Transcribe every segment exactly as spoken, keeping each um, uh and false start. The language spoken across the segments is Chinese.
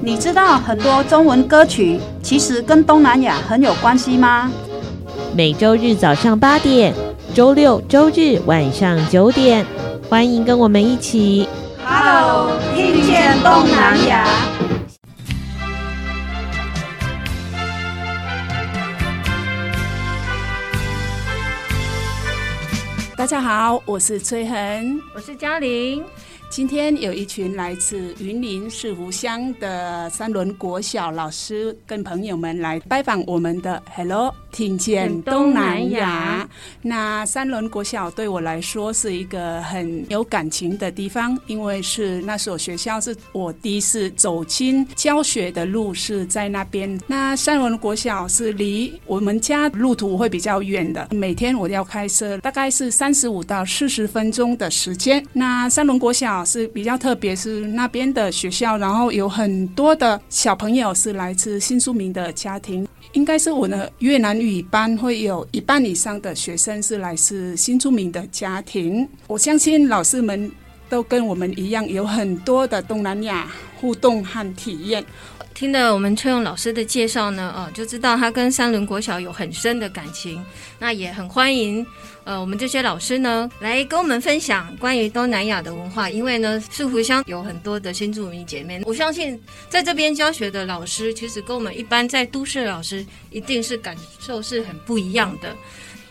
你知道很多中文歌曲其实跟东南亚很有关系吗？每周日早上八点，周六周日晚上九点，欢迎跟我们一起 Hello 听见东南亚。大家好，我是崔恒，我是嘉玲。今天有一群来自云林四湖乡的三轮国小老师跟朋友们来拜访我们的 Hello 听见东南亚。那三轮国小对我来说是一个很有感情的地方，因为是那所学校是我第一次走进教学的路是在那边。那三轮国小是离我们家路途会比较远的，每天我要开车大概是三十五到四十分钟的时间。那三轮国小是比较特别，是那边的学校，然后有很多的小朋友是来自新住民的家庭，应该是我的越南语班会有一半以上的学生是来自新住民的家庭。我相信老师们都跟我们一样有很多的东南亚互动和体验。听了我们崔勇老师的介绍呢、呃、就知道他跟三轮国小有很深的感情，那也很欢迎呃我们这些老师呢来跟我们分享关于东南亚的文化，因为呢四湖乡有很多的新住民姐妹，我相信在这边教学的老师其实跟我们一般在都市的老师一定是感受是很不一样的，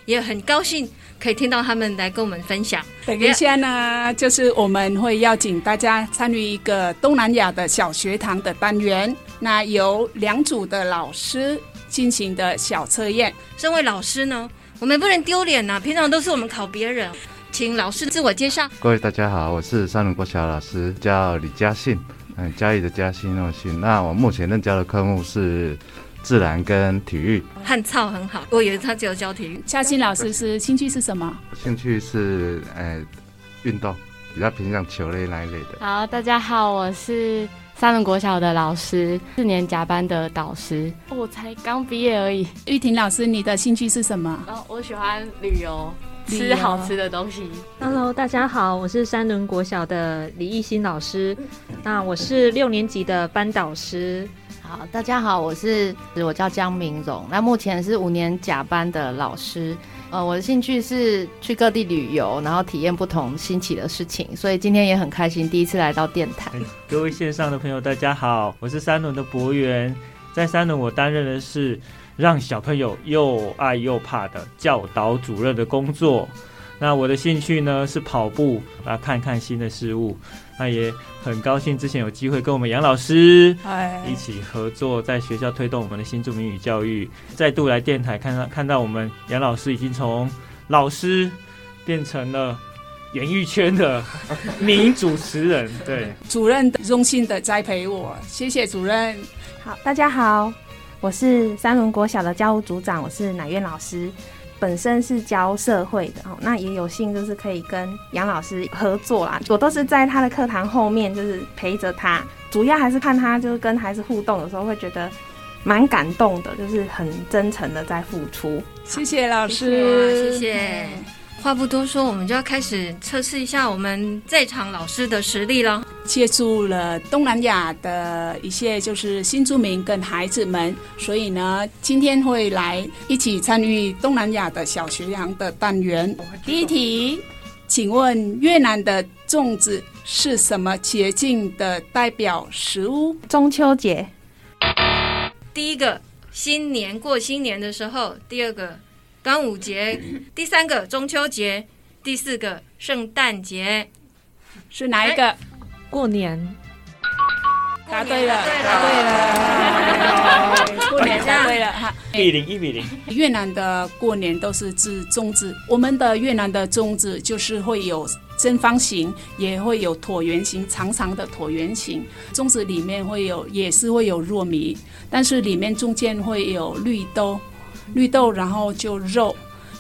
也很高兴可以听到他们来跟我们分享。等一下呢，就是我们会邀请大家参与一个东南亚的小学堂的单元，那由两组的老师进行的小测验。身为老师呢，我们不能丢脸啊，平常都是我们考别人。请老师自我介绍。各位大家好，我是三轮国小老师，叫李嘉信，嗯，嘉义的嘉信哦信。那我目前任教的科目是自然跟体育。汉草很好，我以为他只有教体育。嘉欣老师是兴趣是什么？兴趣是呃运动，比较偏向球类那一类的。好，大家好，我是三轮国小的老师，四年甲班的导师，我才刚毕业而已。玉婷老师，你的兴趣是什么？哦，我喜欢旅游，吃好吃的东西。Hello， 大家好，我是三轮国小的李艺欣老师，那我是六年级的班导师。好，大家好，我是我叫江明荣，那目前是五年甲班的老师。呃，我的兴趣是去各地旅游，然后体验不同新奇的事情，所以今天也很开心，第一次来到电台。各位线上的朋友，大家好，我是三轮的博元，在三轮我担任的是让小朋友又爱又怕的教导主任的工作。那我的兴趣呢是跑步啊，看看新的事物。那也很高兴之前有机会跟我们杨老师一起合作，在学校推动我们的新住民语教育。再度来电台看到看到我们杨老师已经从老师变成了演艺圈的名主持人，对，主任用心的栽培我，谢谢主任。好，大家好，我是三轮国小的教务组长，我是乃苑老师。本身是教社会的，那也有幸就是可以跟杨老师合作啦，我都是在他的课堂后面就是陪着他，主要还是看他就是跟孩子互动的时候会觉得蛮感动的，就是很真诚的在付出。谢谢老师，谢谢。话不多说，我们就要开始测试一下我们在场老师的实力了。借助了东南亚的一些就是新住民跟孩子们，所以呢今天会来一起参与东南亚的小学堂的单元。第一题，请问越南的粽子是什么节庆的代表食物？中秋节。第一个新年，过新年的时候。第二个端午节。第三个中秋节。第四个圣诞节。是哪一个？过年。答对了，答对了，过年答对了，一比零，一比零。越南的过年都是吃粽子，我们的越南的粽子就是会有正方形也会有椭圆形，长长的椭圆形。粽子里面会有，也是会有糯米，但是里面中间会有绿豆，绿豆然后就肉。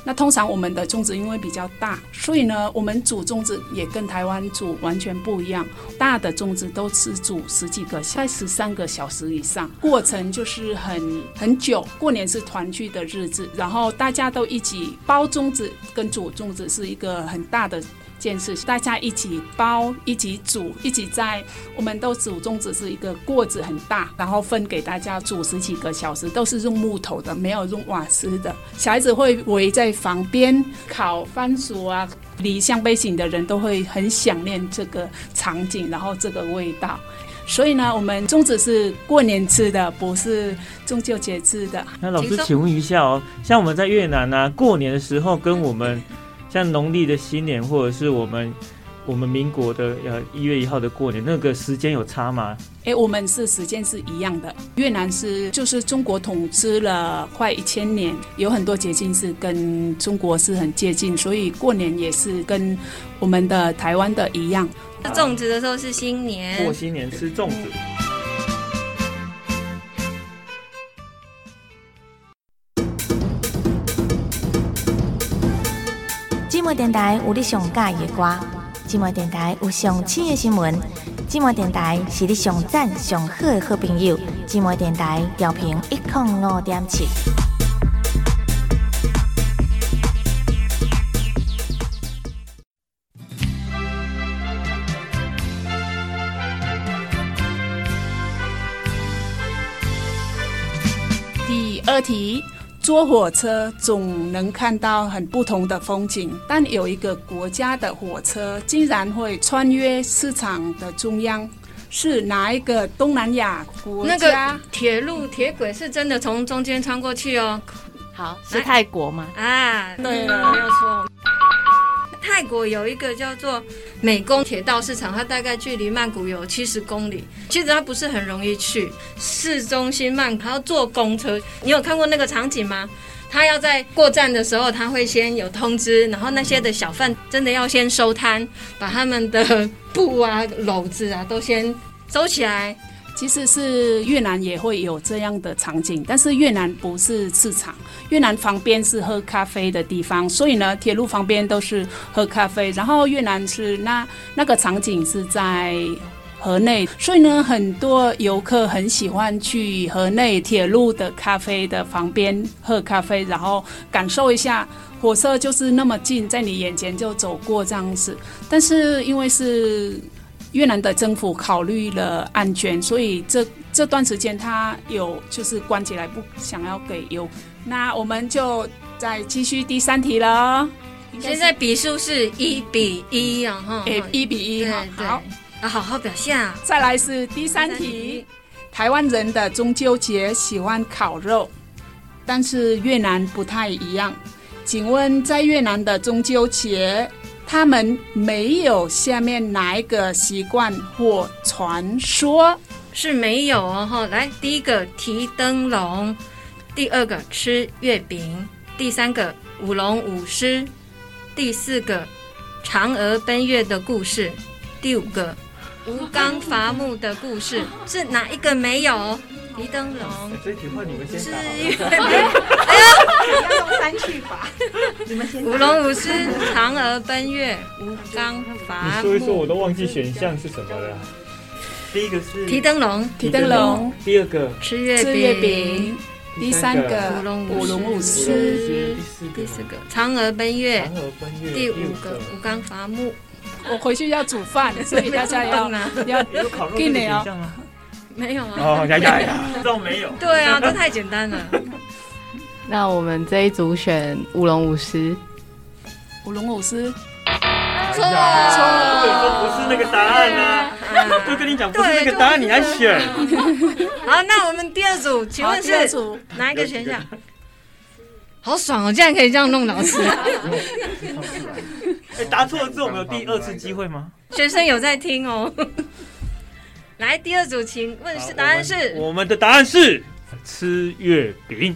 那通常我们的粽子因为比较大，所以呢，我们煮粽子也跟台湾煮完全不一样。大的粽子都是煮十几个，在十三个小时以上，过程就是很很久。过年是团聚的日子，然后大家都一起包粽子，跟煮粽子是一个很大的件事，大家一起包，一起煮，一起在我们都煮粽子是一个锅子很大，然后分给大家煮十几个小时，都是用木头的，没有用瓦斯的。小孩子会围在房边烤番薯啊，离乡背井的人都会很想念这个场景，然后这个味道。所以呢，我们粽子是过年吃的，不是中秋节吃的。那老师请问一下哦，像我们在越南啊，过年的时候跟我们像农历的新年，或者是我们我们民国的呃一月一号的过年，那个时间有差吗？哎、欸，我们是时间是一样的。越南是就是中国统治了快一千年，有很多节庆是跟中国是很接近，所以过年也是跟我们的台湾的一样。吃粽子的时候是新年，过新年吃粽子。嗯，寂寞电台有你上喜欢的歌，寂寞电台有上新的新闻，寂寞电台是你上赞上好的好朋友，寂寞电台调频一零五点七。第二题。坐火车总能看到很不同的风景，但有一个国家的火车竟然会穿越市场的中央，是哪一个东南亚国家？那个铁路铁轨是真的从中间穿过去哦。好，是泰国吗？啊，对了，没有错。泰国有一个叫做美工铁道市场，它大概距离曼谷有七十公里。其实它不是很容易去市中心曼谷，它要坐公车。你有看过那个场景吗？它要在过站的时候，它会先有通知，然后那些的小贩真的要先收摊，把他们的布啊、篓子啊都先收起来。其实是越南也会有这样的场景，但是越南不是市场，越南旁边是喝咖啡的地方，所以呢，铁路旁边都是喝咖啡。然后越南是那那个场景是在河内，所以呢，很多游客很喜欢去河内铁路的咖啡的旁边喝咖啡，然后感受一下。火车就是那么近，在你眼前就走过这样子，但是因为是越南的政府考虑了安全，所以这这段时间他有就是关起来，不想要给油。那我们就再继续第三题了。现在比数是一比一啊，哈，诶，一比一，好，好啊，好好表现啊。再来是第三题，第三题台湾人的中秋节喜欢烤肉，但是越南不太一样。请问在越南的中秋节，他们没有下面哪一个习惯或传说？是没有哦。来，第一个提灯笼，第二个吃月饼，第三个舞龙舞狮，第四个嫦娥奔月的故事，第五个吴刚伐木的故事。是哪一个没有？提灯笼，这一题换你们先答。哎呀，要用三句法，你们先答。舞龙舞狮、嫦娥奔月、吴刚伐木。你说一说，我都忘记选项是什么了。第一个是提灯笼，提灯笼。第二个吃月饼。第三个舞龙舞狮。第四个嫦娥奔月。嫦娥奔月。第五个吴刚伐木。我回去要煮饭，所以大家要要给你哦。没有啊！哦，呀呀呀，都没有。对啊，这太简单了。那我们这一组选舞龙舞狮。舞龙舞狮，错错，根本都不是那个答案啊！就跟你讲，不是那个答案，你还选？好，那我们第二组，请问是哪一个选项？好爽哦！竟然可以这样弄老师。哎，答错了之后，我们有第二次机会吗？学生有在听哦。来，第二组，请问是答案是我们？我们的答案是吃月饼。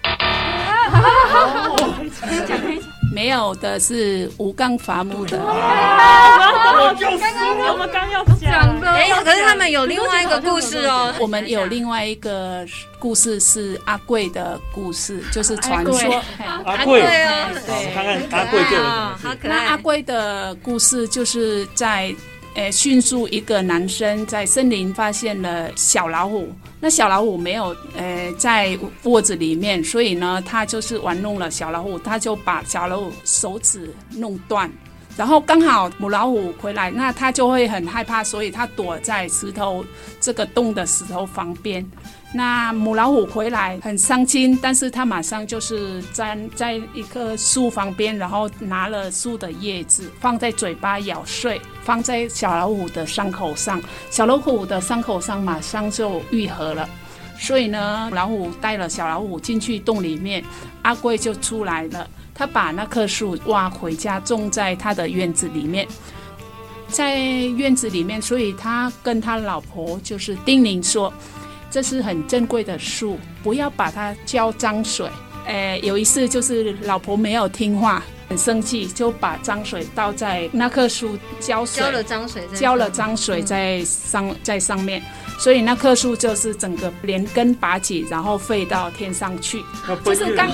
啊，好好好好，可以讲可以讲。没有的是无杠伐木的。我就是我们刚要讲的。哎，可是他们有另外一个故事哦。我们有另外一个故事是阿贵的故事，就是传说。阿贵啊，对，看看阿贵做了什么事。那阿贵的故事就是在。诶，迅速一个男生在森林发现了小老虎，那小老虎没有诶在窝子里面，所以呢，他就是玩弄了小老虎，他就把小老虎手指弄断，然后刚好母老虎回来，那他就会很害怕，所以他躲在石头这个洞的石头旁边。那母老虎回来很伤心，但是他马上就是站在一棵树旁边，然后拿了树的叶子放在嘴巴咬碎，放在小老虎的伤口上，小老虎的伤口上马上就愈合了。所以呢，老虎带了小老虎进去洞里面，阿贵就出来了，他把那棵树挖回家，种在他的院子里面。在院子里面，所以他跟他老婆就是叮咛说，这是很珍贵的树，不要把它浇脏水。诶，有一次就是老婆没有听话，很生气，就把脏水倒在那棵树，浇水，浇了脏水，浇了脏水在上、嗯、在上面，所以那棵树就是整个连根拔起，然后飞到天上去。就是刚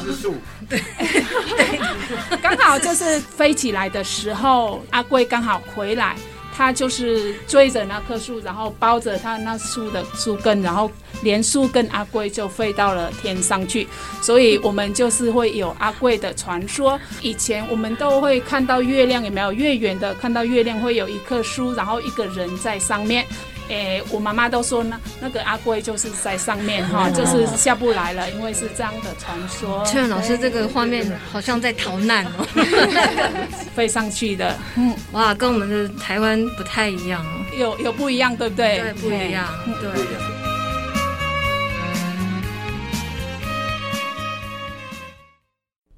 对对，刚好就是飞起来的时候，阿贵刚好回来。他就是追着那棵树，然后包着他那树的树根，然后连树根阿贵就飞到了天上去。所以我们就是会有阿贵的传说。以前我们都会看到月亮，有没有月圆的看到月亮会有一棵树，然后一个人在上面。诶，我妈妈都说呢，那个阿贵就是在上面哈、哦，就是下不来了，因为是这样的传说。翠文老师，这个画面好像在逃难哦，飞上去的。嗯，哇，跟我们的台湾不太一样哦，有有不一样，对不对？对，不一样，对。对对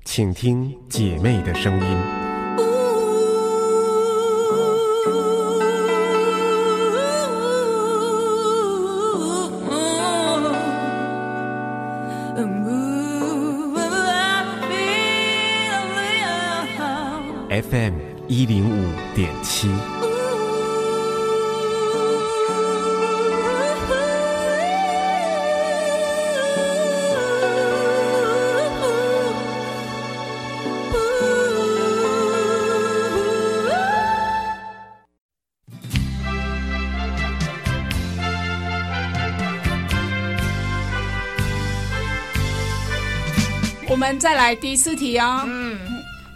请听姐妹的声音。F M 一零五点七，我们再来第四题哦。嗯。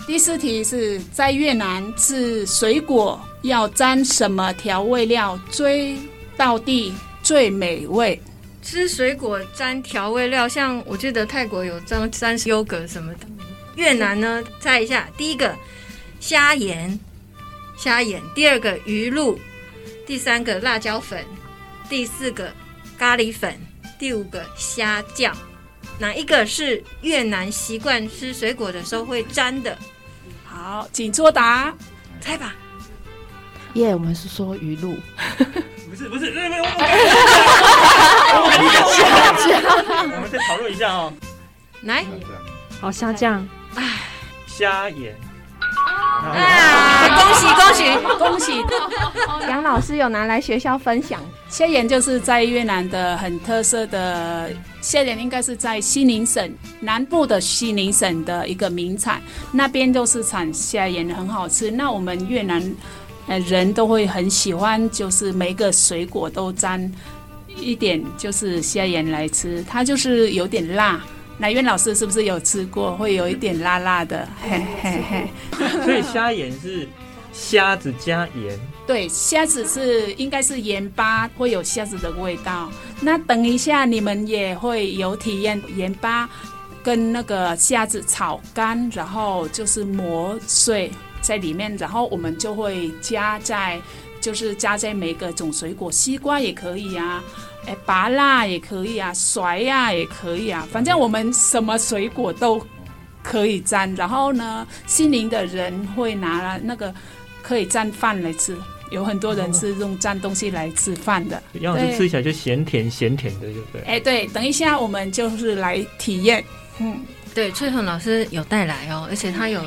第四题是在越南吃水果要沾什么调味料最道地最美味？吃水果沾调味料，像我记得泰国有沾沾优格什么的。越南呢，猜一下，第一个虾盐，虾盐；第二个鱼露；第三个辣椒粉；第四个咖喱粉；第五个虾酱。哪一个是越南习惯吃水果的时候会沾的？好，请作答，猜吧。耶、yeah, ，我们是说鱼露，不是不是，我们再讨论一下哦。来，好，虾酱，虾盐。啊！恭喜恭喜恭喜！杨老师有拿来学校分享。虾盐就是在越南的很特色的虾盐，应该是在西宁省南部的西宁省的一个名产，那边都是产虾盐，很好吃。那我们越南人都会很喜欢，就是每个水果都沾一点就是虾盐来吃，它就是有点辣。乃渊老师是不是有吃过？会有一点辣辣的，嘿嘿嘿。所以虾盐是虾子加盐。对，虾子是应该是盐巴，会有虾子的味道。那等一下你们也会有体验盐巴跟那个虾子炒干，然后就是磨碎在里面，然后我们就会加在，就是加在每个种水果，西瓜也可以啊。哎，芭乐也可以啊，甩呀、啊、也可以啊，反正我们什么水果都可以沾。然后呢，心灵的人会拿那个可以沾饭来吃，有很多人是用沾东西来吃饭的。杨老师吃起来就咸甜咸甜的，对不对？哎，对，等一下我们就是来体验。嗯，对，翠恒老师有带来哦，而且他有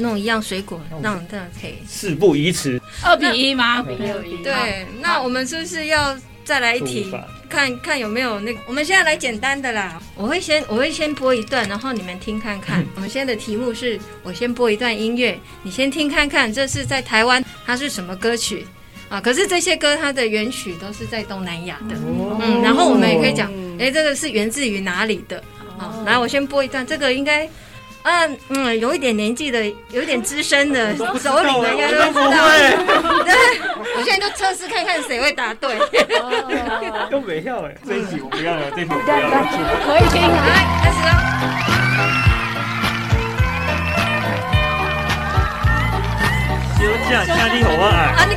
弄一样水果，那我们这样可以。事不宜迟，二比一吗？二比一。对，那我们是不是要再来一题？看看有没有那个，我们现在来简单的啦。我会先我会先播一段，然后你们听看看。嗯、我们现在的题目是，我先播一段音乐，你先听看看，这是在台湾它是什么歌曲啊？可是这些歌它的原曲都是在东南亚的，哦、嗯，然后我们也可以讲，哎，这个是源自于哪里的？啊、哦，来，我先播一段，这个应该。嗯嗯，有一点年纪的，有一点资深的，首领的应该都知道。我现在就测试看看谁会答对。都没笑哎，这一题我不要了，这一题我不要了。可以听，来开始了。休假，夏天好啊！啊，你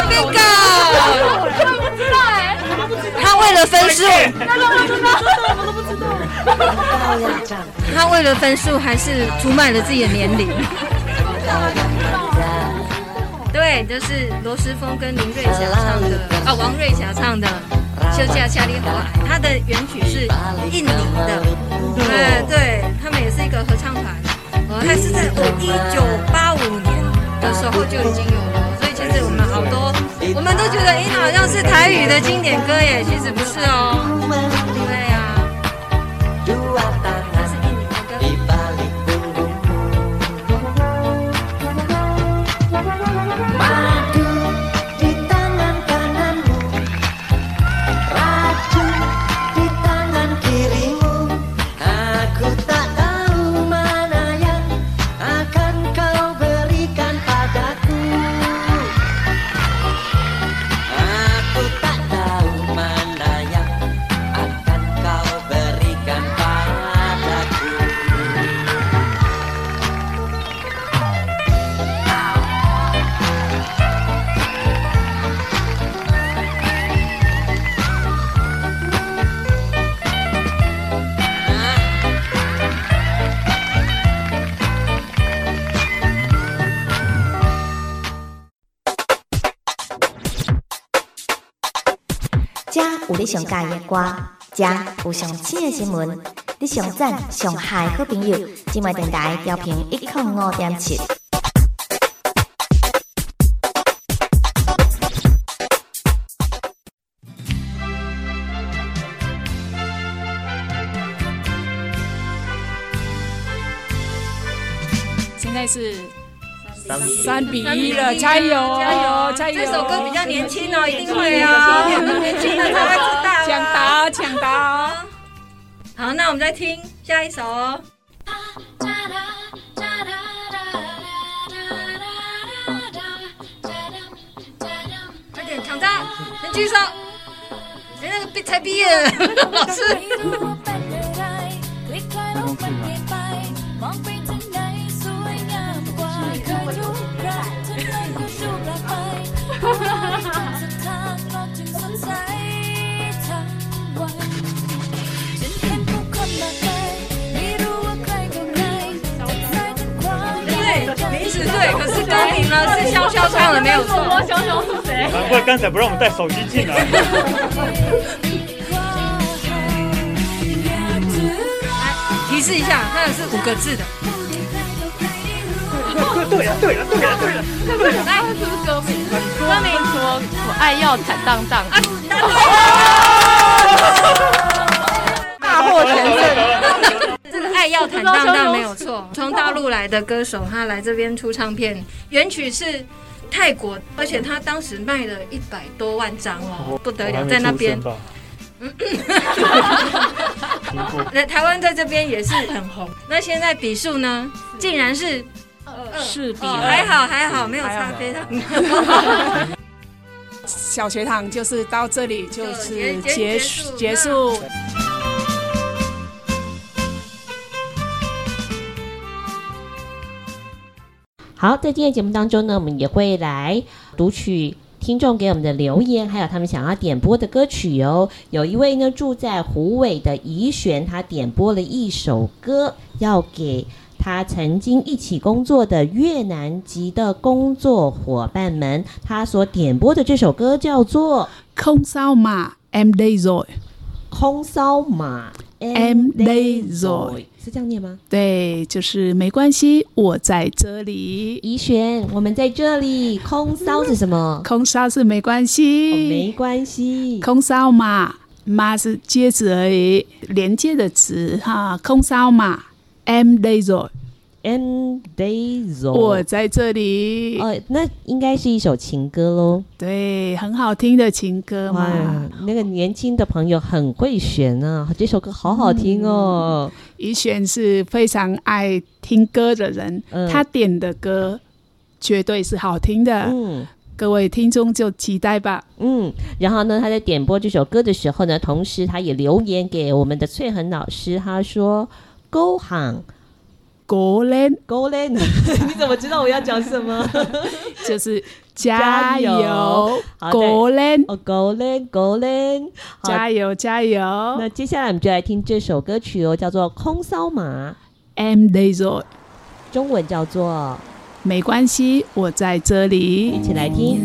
看，哇，被告，我都不知道哎，他为了分数，那个我知道，我都不知道。他为了分数还是出卖了自己的年龄。对，就是罗时丰跟林瑞霞唱的啊，王瑞霞唱的《休假夏利猴啊》，他的原曲是印尼的。对对，他们也是一个合唱团，呃，还是在我一九八五年的时候就已经有了，所以其实我们好多我们都觉得，哎，好像是台语的经典歌耶，其实不是哦。你上喜歡的歌，這有上新的新聞，你上讚上嗨好朋友，今晚電台調頻一點五點七。現在是。三比一了，加油加油加油！这首歌比较年轻哦，一定会哦，年轻的才会知道。抢答抢答！好，那我们再听下一首哦。快点抢答，先举手。哎，那个才毕业了，老师。对，可是歌名呢是潇潇唱的，没有错。潇潇是谁？难怪刚才不让我们带手机进来。来，提示一下，它是五个字的。对了对了对了对了对了！来，这是歌名。歌名说：“我爱要坦荡荡。”大获全胜。这个“爱要坦荡荡”没有错。从大陆来的歌手，他来这边出唱片，原曲是泰国，而且他当时卖了一百多万张哦，不得了，在那边。嗯嗯。台湾在这边也是很红。那现在比数呢？竟然是。是比、哦、还好还好，没有差非常。小学堂就是到这里就是结束结束。好，在今天节目当中呢，我们也会来读取听众给我们的留言，还有他们想要点播的歌曲哦。有一位呢住在虎尾的怡璇，他点播了一首歌，要给他曾经一起工作的越南籍的工作伙伴们，他所点播的这首歌叫做 Không sao mà em đây rồi， Không sao mà em đây rồi， 是这样念吗？对，就是没关系，我在这里。怡璇，我们在这里。空骚是什么？空骚是没关系，哦、没关系。空骚嘛，嘛是接字而已，连接的词哈。空骚嘛 ，em đây rồi。em đây rồi， 我在这里。哦，那应该是一首情歌咯。对，很好听的情歌嘛。哇，那个年轻的朋友很会选啊，这首歌好好听哦。怡璇、嗯、是非常爱听歌的人，他、嗯、点的歌绝对是好听的。嗯，各位听众就期待吧。嗯，然后呢，他在点播这首歌的时候呢，同时他也留言给我们的萃恒老师，他说：“勾行。”cố lên cố lên 你怎么知道我要讲什么？就是加油，cố lên cố lên cố lên 加油加油。那接下来我们就来听这首歌曲哦，叫做《không sao mà em đây rồi》，中文叫做没关系，我在这里。一起来听。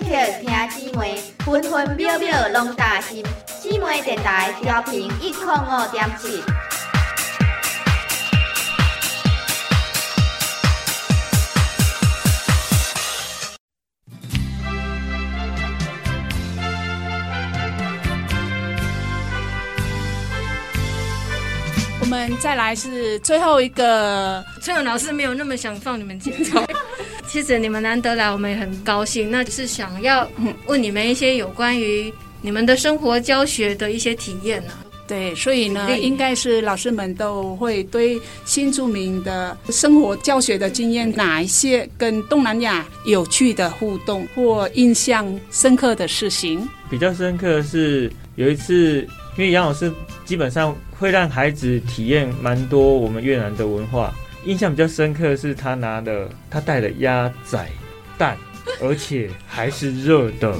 刻听姊妹，分分秒秒拢担心。姊妹电台调频一点五点七。我们再来是最后一个，翠文老师没有那么想放你们节奏。其实你们难得来，我们也很高兴。那就是想要问你们一些有关于你们的生活教学的一些体验呢、啊。对，所以呢，应该是老师们都会对新住民的生活教学的经验，哪一些跟东南亚有趣的互动或印象深刻的事情。比较深刻的是有一次，因为杨老师基本上会让孩子体验蛮多我们越南的文化。印象比较深刻的是他拿了他带了鸭仔蛋，而且还是热的，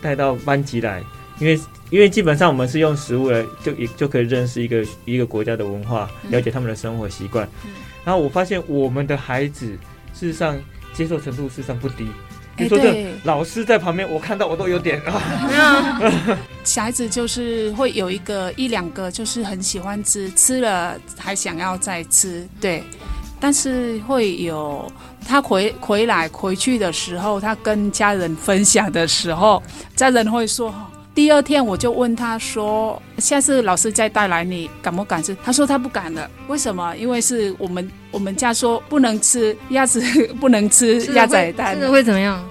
带到班级来。因为因为基本上我们是用食物来就就可以认识一个一个国家的文化，了解他们的生活习惯、嗯、然后我发现我们的孩子事实上接受程度事实上不低。你说这老师在旁边我看到我都有点啊、哎、小孩子就是会有一个一两个就是很喜欢吃，吃了还想要再吃。对，但是会有他回回来回去的时候，他跟家人分享的时候，家人会说，第二天我就问他说，下次老师再带来你敢不敢吃？他说他不敢了。为什么？因为是我们我们家说不能吃鸭子，不能吃鸭仔蛋。真的会怎么样？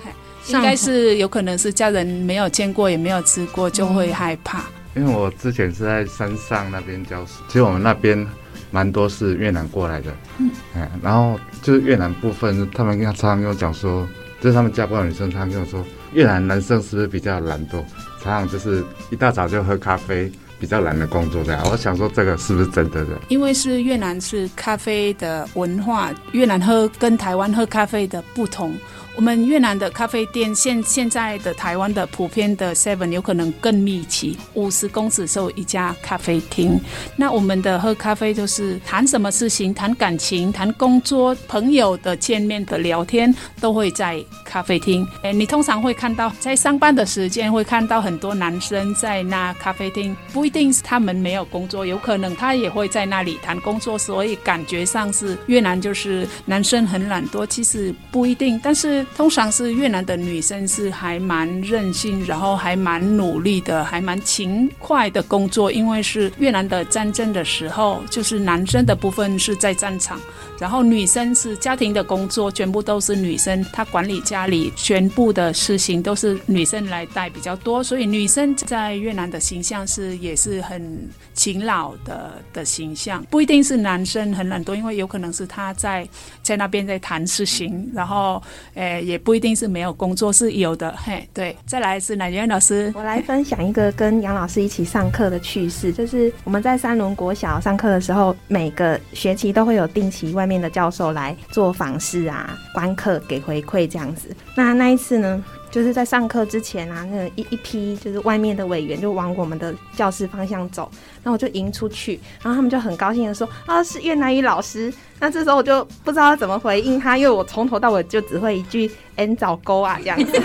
应该是有可能是家人没有见过也没有吃过，就会害怕。因为我之前是在山上那边教书，其实我们那边蛮多是越南过来的，嗯，哎、然后就是越南部分，他们常常跟我讲说，就是他们家暴的女生常常跟我说，越南男生是不是比较懒惰，常常就是一大早就喝咖啡，比较懒的工作的。我想说这个是不是真的的？因为是越南是咖啡的文化，越南喝跟台湾喝咖啡的不同。我们越南的咖啡店现现在的台湾的普遍的 seven 有可能更密集，五十公尺就一家咖啡厅。那我们的喝咖啡就是谈什么事情，谈感情，谈工作，朋友的见面的聊天都会在咖啡厅。你通常会看到在上班的时间会看到很多男生在那咖啡厅，不一定是他们没有工作，有可能他也会在那里谈工作，所以感觉上是越南就是男生很懒惰，其实不一定，但是通常是越南的女生是还蛮任性，然后还蛮努力的，还蛮勤快的工作。因为是越南的战争的时候，就是男生的部分是在战场，然后女生是家庭的工作，全部都是女生，她管理家里全部的事情都是女生来带比较多，所以女生在越南的形象是也是很勤劳的的形象，不一定是男生很懒惰，因为有可能是她在在那边在谈事情，然后诶、欸、也不一定是没有工作，是有的。嘿，对，再来是乃元老师，我来分享一个跟杨老师一起上课的趣事，就是我们在三轮国小上课的时候，每个学期都会有定期外。外面的教授来做访视啊，观课给回馈这样子。那那一次呢，就是在上课之前啊，那一一批就是外面的委员就往我们的教室方向走，然后我就迎出去，然后他们就很高兴的说，啊，是越南语老师。那这时候我就不知道怎么回应他，因为我从头到尾就只会一句 N 找勾啊这样子，就是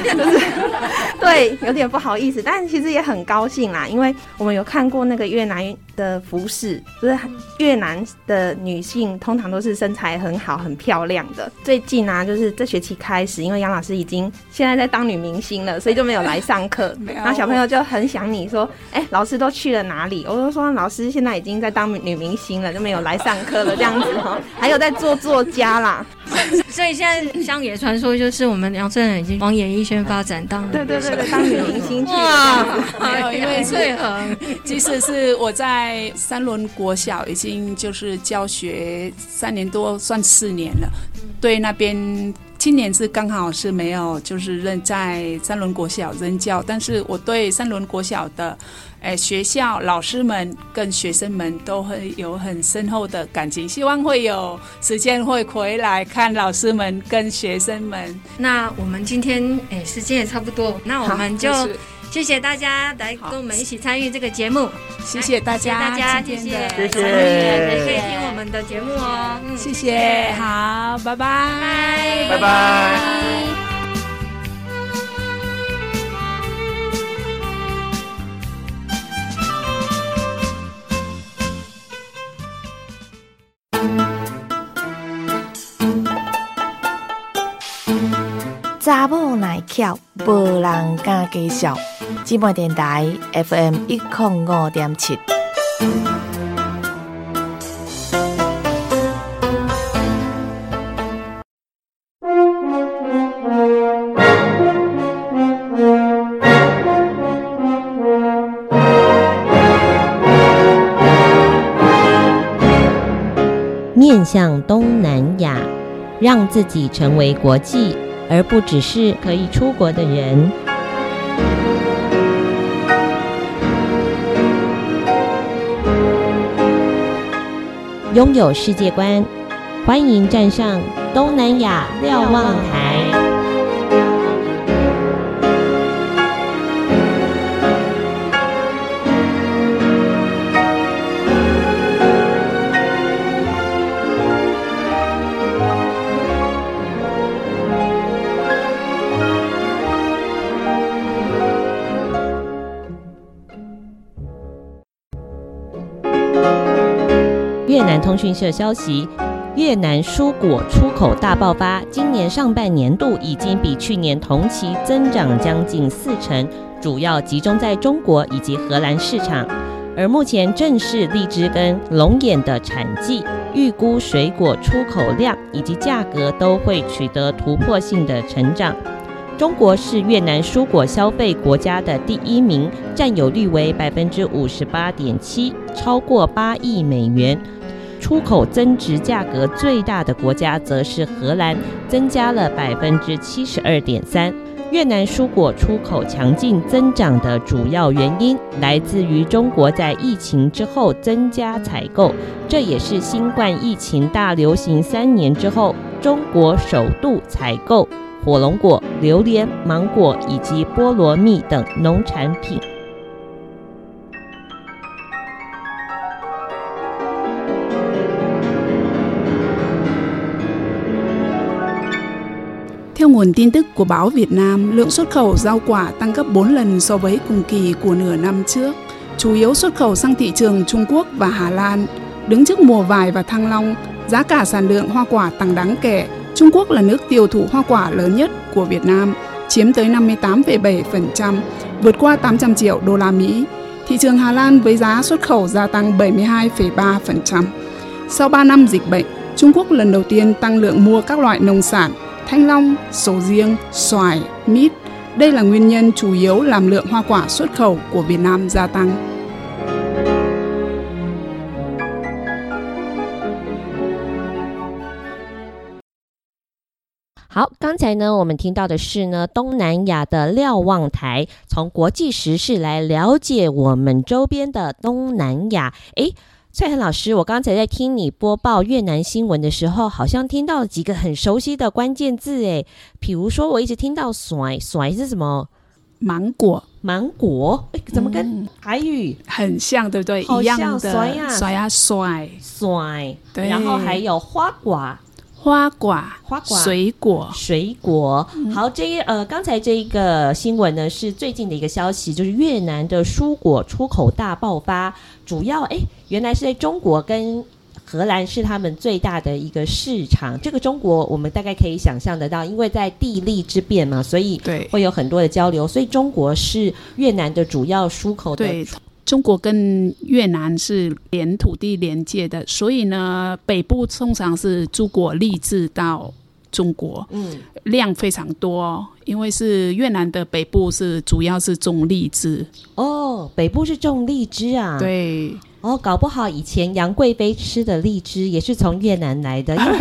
对，有点不好意思，但其实也很高兴啦，因为我们有看过那个越南的服饰，就是越南的女性通常都是身材很好很漂亮的。最近啊，就是这学期开始，因为杨老师已经现在在当女明星了，所以就没有来上课然后小朋友就很想你说，哎、欸，老师都去了哪里？我就说老师现在已经在当女明星了，就没有来上课了这样子还有在做作家啦所以现在乡野传说就是我们杨翠仁已经往演艺圈发展当对对对当女明星去了没有，因为翠恒即使是我在三轮国小已经就是教学三年多算四年了，对，那边今年是刚好是没有就是任在三轮国小任教，但是我对三轮国小的诶学校老师们跟学生们都会有很深厚的感情，希望会有时间会回来看老师们跟学生们。那我们今天诶时间也差不多，那我们就谢谢大家来跟我们一起参与这个节目，谢谢大家，谢谢大家，谢谢，也可以听我们的节目哦，嗯、谢谢，好，拜拜，拜拜。拜拜拜拜。查某耐巧，无人敢介绍。姊妹电台 F M 一零五点七。面向东南亚，让自己成为国际，而不只是可以出国的人。拥有世界观，欢迎站上东南亚瞭望台。通讯社消息，越南蔬果出口大爆发，今年上半年度已经比去年同期增长将近四成，主要集中在中国以及荷兰市场。而目前正是荔枝跟龙眼的产季，预估水果出口量以及价格都会取得突破性的成长。中国是越南蔬果消费国家的第一名，占有率为 百分之五十八点七， 超过八亿美元。出口增值价格最大的国家则是荷兰，增加了 百分之七十二点三。 越南蔬果出口强劲增长的主要原因来自于中国在疫情之后增加采购，这也是新冠疫情大流行三年之后中国首度采购火龙果、榴莲、芒果以及菠萝蜜等农产品。Theo nguồn tin tức của báo Việt Nam, lượng xuất khẩu rau quả tăng gấp bốn lần so với cùng kỳ của nửa năm trước, chủ yếu xuất khẩu sang thị trường Trung Quốc và Hà Lan. Đứng trước mùa vải và thanh long, giá cả sản lượng hoa quả tăng đáng kể. Trung Quốc là nước tiêu thụ hoa quả lớn nhất của Việt Nam, chiếm tới năm mươi tám phẩy bảy phần trăm, vượt qua tám trăm triệu đô la Mỹ. Thị trường Hà Lan với giá xuất khẩu gia tăng bảy mươi hai phẩy ba phần trăm. Sau ba năm dịch bệnh, Trung Quốc lần đầu tiên tăng lượng mua các loại nông sản, thanh long, sầu riêng, xoài, mít. Đây là nguyên nhân chủ yếu làm lượng hoa quả xuất khẩu của Việt Nam gia tăng.好，刚才呢我们听到的是呢东南亚的瞭望台，从国际时事来了解我们周边的东南亚。诶蔡恒老师，我刚才在听你播报越南新闻的时候，好像听到几个很熟悉的关键字诶，比如说我一直听到xoài，xoài是什么？芒果，芒果，诶怎么跟台语、嗯、很像，对不对？一样的，xoài啊，xoài啊，xoài，xoài，对。然后还有花果，花果，花果，水果，水果。好，这呃，刚才这一个新闻呢是最近的一个消息，就是越南的蔬果出口大爆发。主要哎，原来是在中国跟荷兰是他们最大的一个市场。这个中国我们大概可以想象得到，因为在地利之便嘛，所以会有很多的交流。所以中国是越南的主要出口的。对，中国跟越南是连土地连接的，所以呢，北部通常是出口荔枝到中国，嗯，量非常多，因为是越南的北部是主要是种荔枝。哦，北部是种荔枝啊？对。哦，搞不好以前杨贵妃吃的荔枝也是从越南来的，因为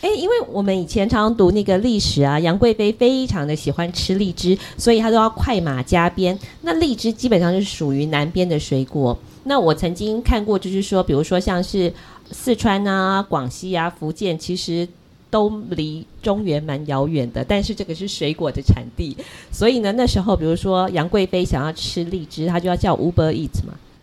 哎，因为我们以前常常读那个历史啊，杨贵妃非常的喜欢吃荔枝，所以她都要快马加鞭。那荔枝基本上是属于南边的水果。那我曾经看过，就是说，比如说像是四川啊、广西啊、福建，其实都离中原蛮遥远的，但是这个是水果的产地，所以呢，那时候比如说杨贵妃想要吃荔枝，她就要叫 Uber Eats 嘛，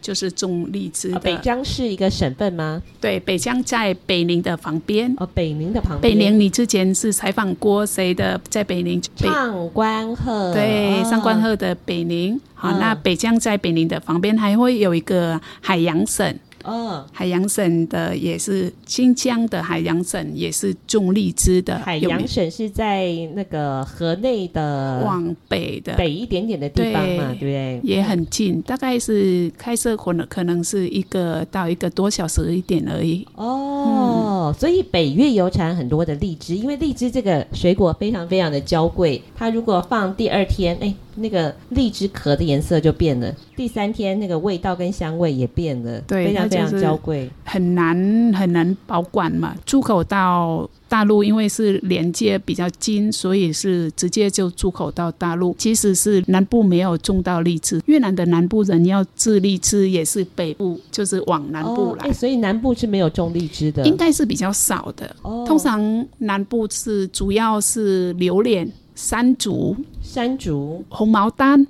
就是种荔枝的、哦、北江是一个省份吗？对，北江在北宁的旁边。哦，北宁的旁边。北宁你之前是采访过谁的？在北宁上官鹤。对、哦、上官鹤的北宁。好、哦，那北江在北宁的旁边还会有一个海洋省。哦，海洋省的也是新疆的海洋省也是种荔枝的。海洋省是在那个河内的往北的北一点点的地方嘛， 对, 对不对？也很近，大概是开车可能是一个到一个多小时一点而已。哦、嗯、所以北越有产很多的荔枝，因为荔枝这个水果非常非常的娇贵，它如果放第二天，哎，那个荔枝壳的颜色就变了，第三天那个味道跟香味也变了，对，非常非常娇贵，很难很难保管嘛。出口到大陆因为是连接比较近，所以是直接就出口到大陆。其实是南部没有种到荔枝，越南的南部人要治荔枝也是北部就是往南部来、哦欸、所以南部是没有种荔枝的，应该是比较少的、哦、通常南部是主要是榴莲、山竹、山竹、红毛丹。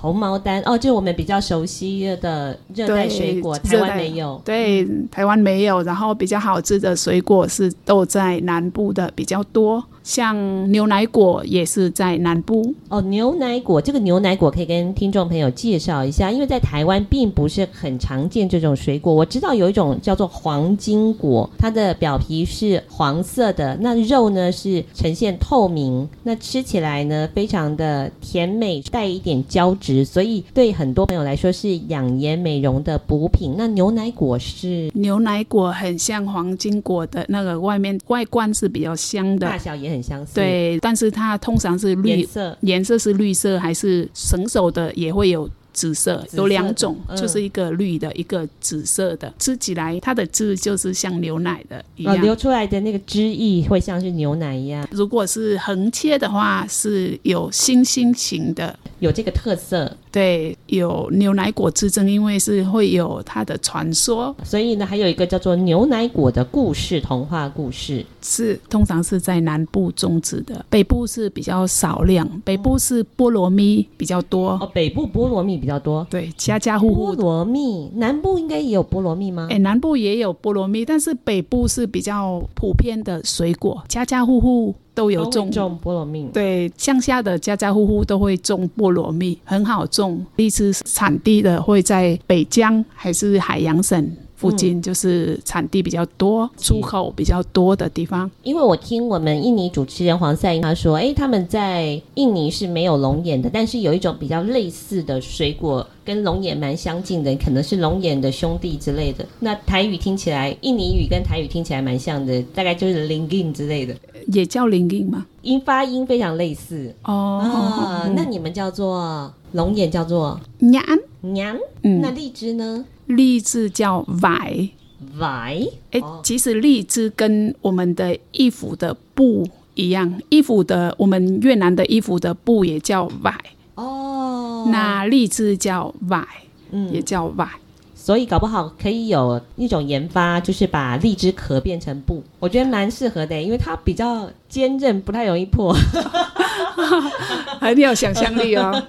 红毛丹哦，就是我们比较熟悉的热带水果，台湾没有。对，台湾没有。然后比较好吃的水果是都在南部的比较多，像牛奶果也是在南部。哦，牛奶果，这个牛奶果可以跟听众朋友介绍一下，因为在台湾并不是很常见这种水果。我知道有一种叫做黄金果，它的表皮是黄色的，那肉呢是呈现透明，那吃起来呢非常的甜美，带一点胶质，所以对很多朋友来说是养颜美容的补品。那牛奶果是？牛奶果很像黄金果的那个外面外观是比较香的，大小也很相似，对，但是它通常是绿颜色，颜色是绿色，还是成熟的也会有紫色，有两种、嗯、就是一个绿的一个紫色的，吃起来它的汁就是像牛奶的一样、哦、流出来的那个汁液会像是牛奶一样。如果是横切的话是有星星形的，有这个特色。对，有牛奶果之争，因为是会有它的传说，所以呢还有一个叫做牛奶果的故事，童话故事是通常是在南部种植的，北部是比较少量，北部是菠萝蜜比较多、哦、北部菠萝蜜比较多，对，家家户户菠萝蜜。南部应该也有菠萝蜜吗？欸、南部也有菠萝蜜，但是北部是比较普遍的水果，家家户户都有种，都种菠萝蜜。对，乡下的家家户户都会种菠萝蜜，很好种。荔枝产地的会在北江还是海洋省附近，就是产地比较多、嗯、出口比较多的地方。因为我听我们印尼主持人黄赛英他说，哎，他们在印尼是没有龙眼的，但是有一种比较类似的水果跟龙眼蛮相近的，可能是龙眼的兄弟之类的。那台语听起来，印尼语跟台语听起来蛮像的，大概就是林根之类的，也叫林根吗？音发音非常类似哦、啊嗯。那你们叫做龙眼叫做娘娘、嗯，那荔枝呢？荔枝叫vai vai、欸哦、其实荔枝跟我们的衣服的布一样，衣服的我们越南的衣服的布也叫vai。哦，那荔枝叫vai、嗯、也叫vai。所以搞不好可以有一种研发，就是把荔枝壳变成布，我觉得蛮适合的，因为它比较坚韧，不太容易破。很有想象力哦。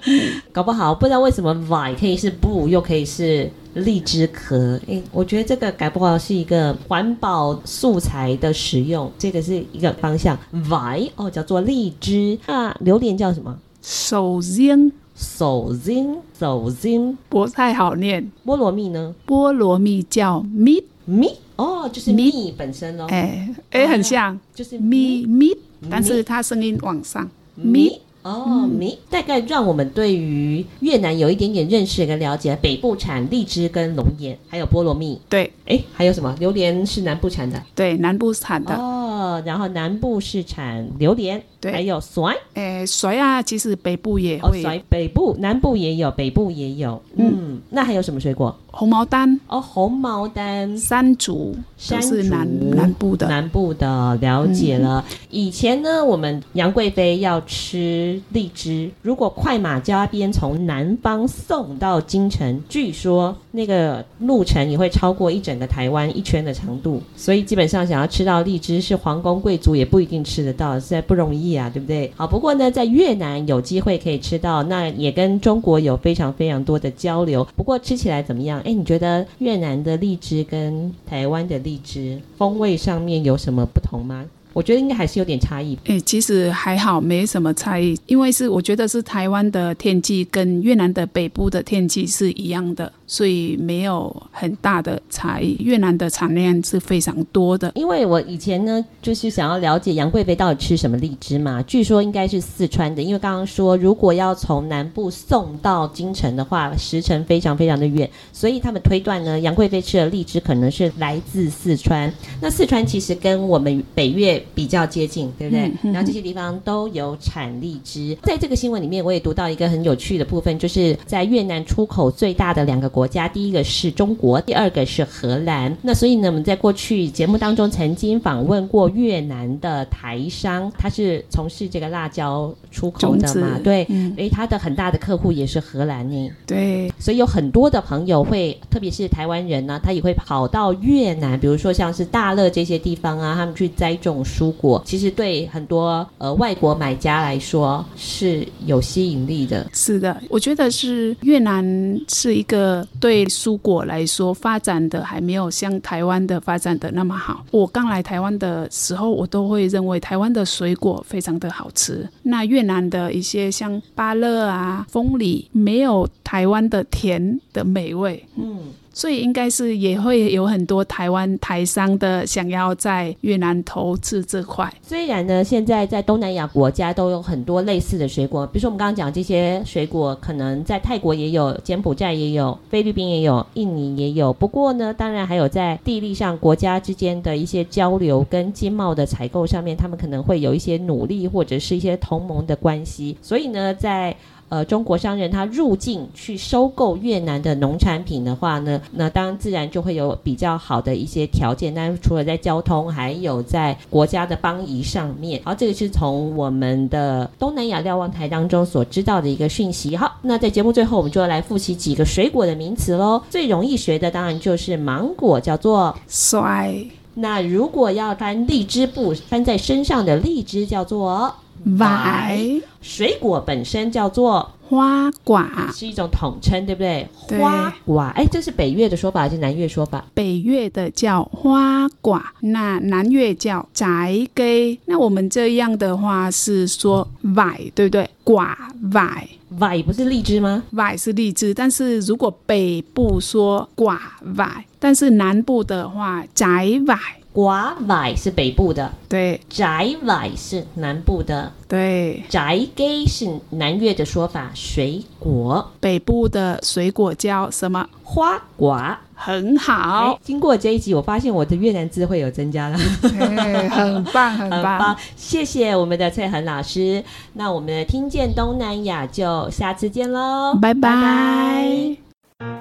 搞不好不知道为什么 vai 可以是布又可以是荔枝壳、欸、我觉得这个搞不好是一个环保素材的使用，这个是一个方向。 vai 哦，叫做荔枝。那榴莲叫什么？sầu riêng。手心手心不太好念。菠萝蜜呢？菠萝蜜叫 Mít Mít 哦，就是蜜本身咯。哎、欸欸、很像、啊、就是 Mít Mít， 但是它声音往上 Mít 哦 Mít、嗯、大概让我们对于越南有一点点认识跟了解。北部产荔枝跟龙眼还有菠萝蜜，对。哎，还有什么？榴莲是南部产的，对，南部产的哦。然后南部是产榴莲，对，还有xoài。诶，xoài啊，其实北部也会、哦、北部南部也有，北部也有。 嗯, 嗯那还有什么水果？红毛丹哦，红毛丹、山竹，都是 南, 南部的南部的了解了、嗯、以前呢我们杨贵妃要吃荔枝，如果快马加鞭从南方送到京城，据说那个路程也会超过一整个台湾一圈的长度，所以基本上想要吃到荔枝是皇宫贵族也不一定吃得到，实在不容易啊，对不对？好，不过呢在越南有机会可以吃到，那也跟中国有非常非常多的交流。不过吃起来怎么样？上，哎，你觉得越南的荔枝跟台湾的荔枝风味上面有什么不同吗？我觉得应该还是有点差异。欸，其实还好，没什么差异，因为是我觉得是台湾的天气跟越南的北部的天气是一样的，所以没有很大的差异。越南的产量是非常多的。因为我以前呢就是想要了解杨贵妃到底吃什么荔枝嘛，据说应该是四川的，因为刚刚说如果要从南部送到京城的话时程非常非常的远，所以他们推断呢杨贵妃吃的荔枝可能是来自四川。那四川其实跟我们北越比较接近，对不对？嗯嗯，然后这些地方都有产荔枝。在这个新闻里面我也读到一个很有趣的部分，就是在越南出口最大的两个国家，第一个是中国，第二个是荷兰。那所以呢我们在过去节目当中曾经访问过越南的台商，他是从事这个辣椒出口的嘛，对，嗯，所以他的很大的客户也是荷兰呢。对，所以有很多的朋友会，特别是台湾人呢，啊，他也会跑到越南，比如说像是大乐这些地方啊，他们去栽种蔬果，其实对很多呃外国买家来说是有吸引力的。是的，我觉得是越南是一个对蔬果来说发展的还没有像台湾的发展的那么好。我刚来台湾的时候我都会认为台湾的水果非常的好吃，那越南的一些像芭乐啊凤梨没有台湾的甜的美味。嗯，所以应该是也会有很多台湾台商的想要在越南投资这块。虽然呢现在在东南亚国家都有很多类似的水果，比如说我们刚刚讲这些水果可能在泰国也有，柬埔寨也有，菲律宾也有，印尼也有，不过呢当然还有在地利上国家之间的一些交流跟经贸的采购上面，他们可能会有一些努力或者是一些同盟的关系。所以呢在呃，中国商人他入境去收购越南的农产品的话呢，那当然自然就会有比较好的一些条件，但除了在交通还有在国家的邦谊上面。好，这个是从我们的东南亚瞭望台当中所知道的一个讯息。好，那在节目最后我们就要来复习几个水果的名词咯。最容易学的当然就是芒果叫做xoài，那如果要穿荔枝布穿在身上的荔枝叫做vai， 水果本身叫做花quả，是一种统称，对不对？花quả，哎，这是北越的说法还是南越说法？北越的叫花quả，那南越叫trái cây。那我们这样的话是说 vai， 对不对？quả vai， vai 不是荔枝吗？ vai 是荔枝，但是如果北部说 quả vai， 但是南部的话 trái vai。quả vai 是北部的，对，trái vai 是南部的，对，trái cây 是南越的说法，水果。北部的水果叫什么？花quả。很好，经过这一集我发现我的越南智慧有增加了。很棒很棒, 很棒，谢谢我们的翠恒老师。那我们听见东南亚就下次见咯，拜拜。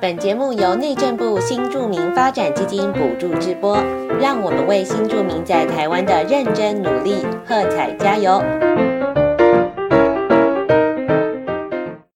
本节目由内政部新住民发展基金补助直播，让我们为新住民在台湾的认真努力喝彩加油。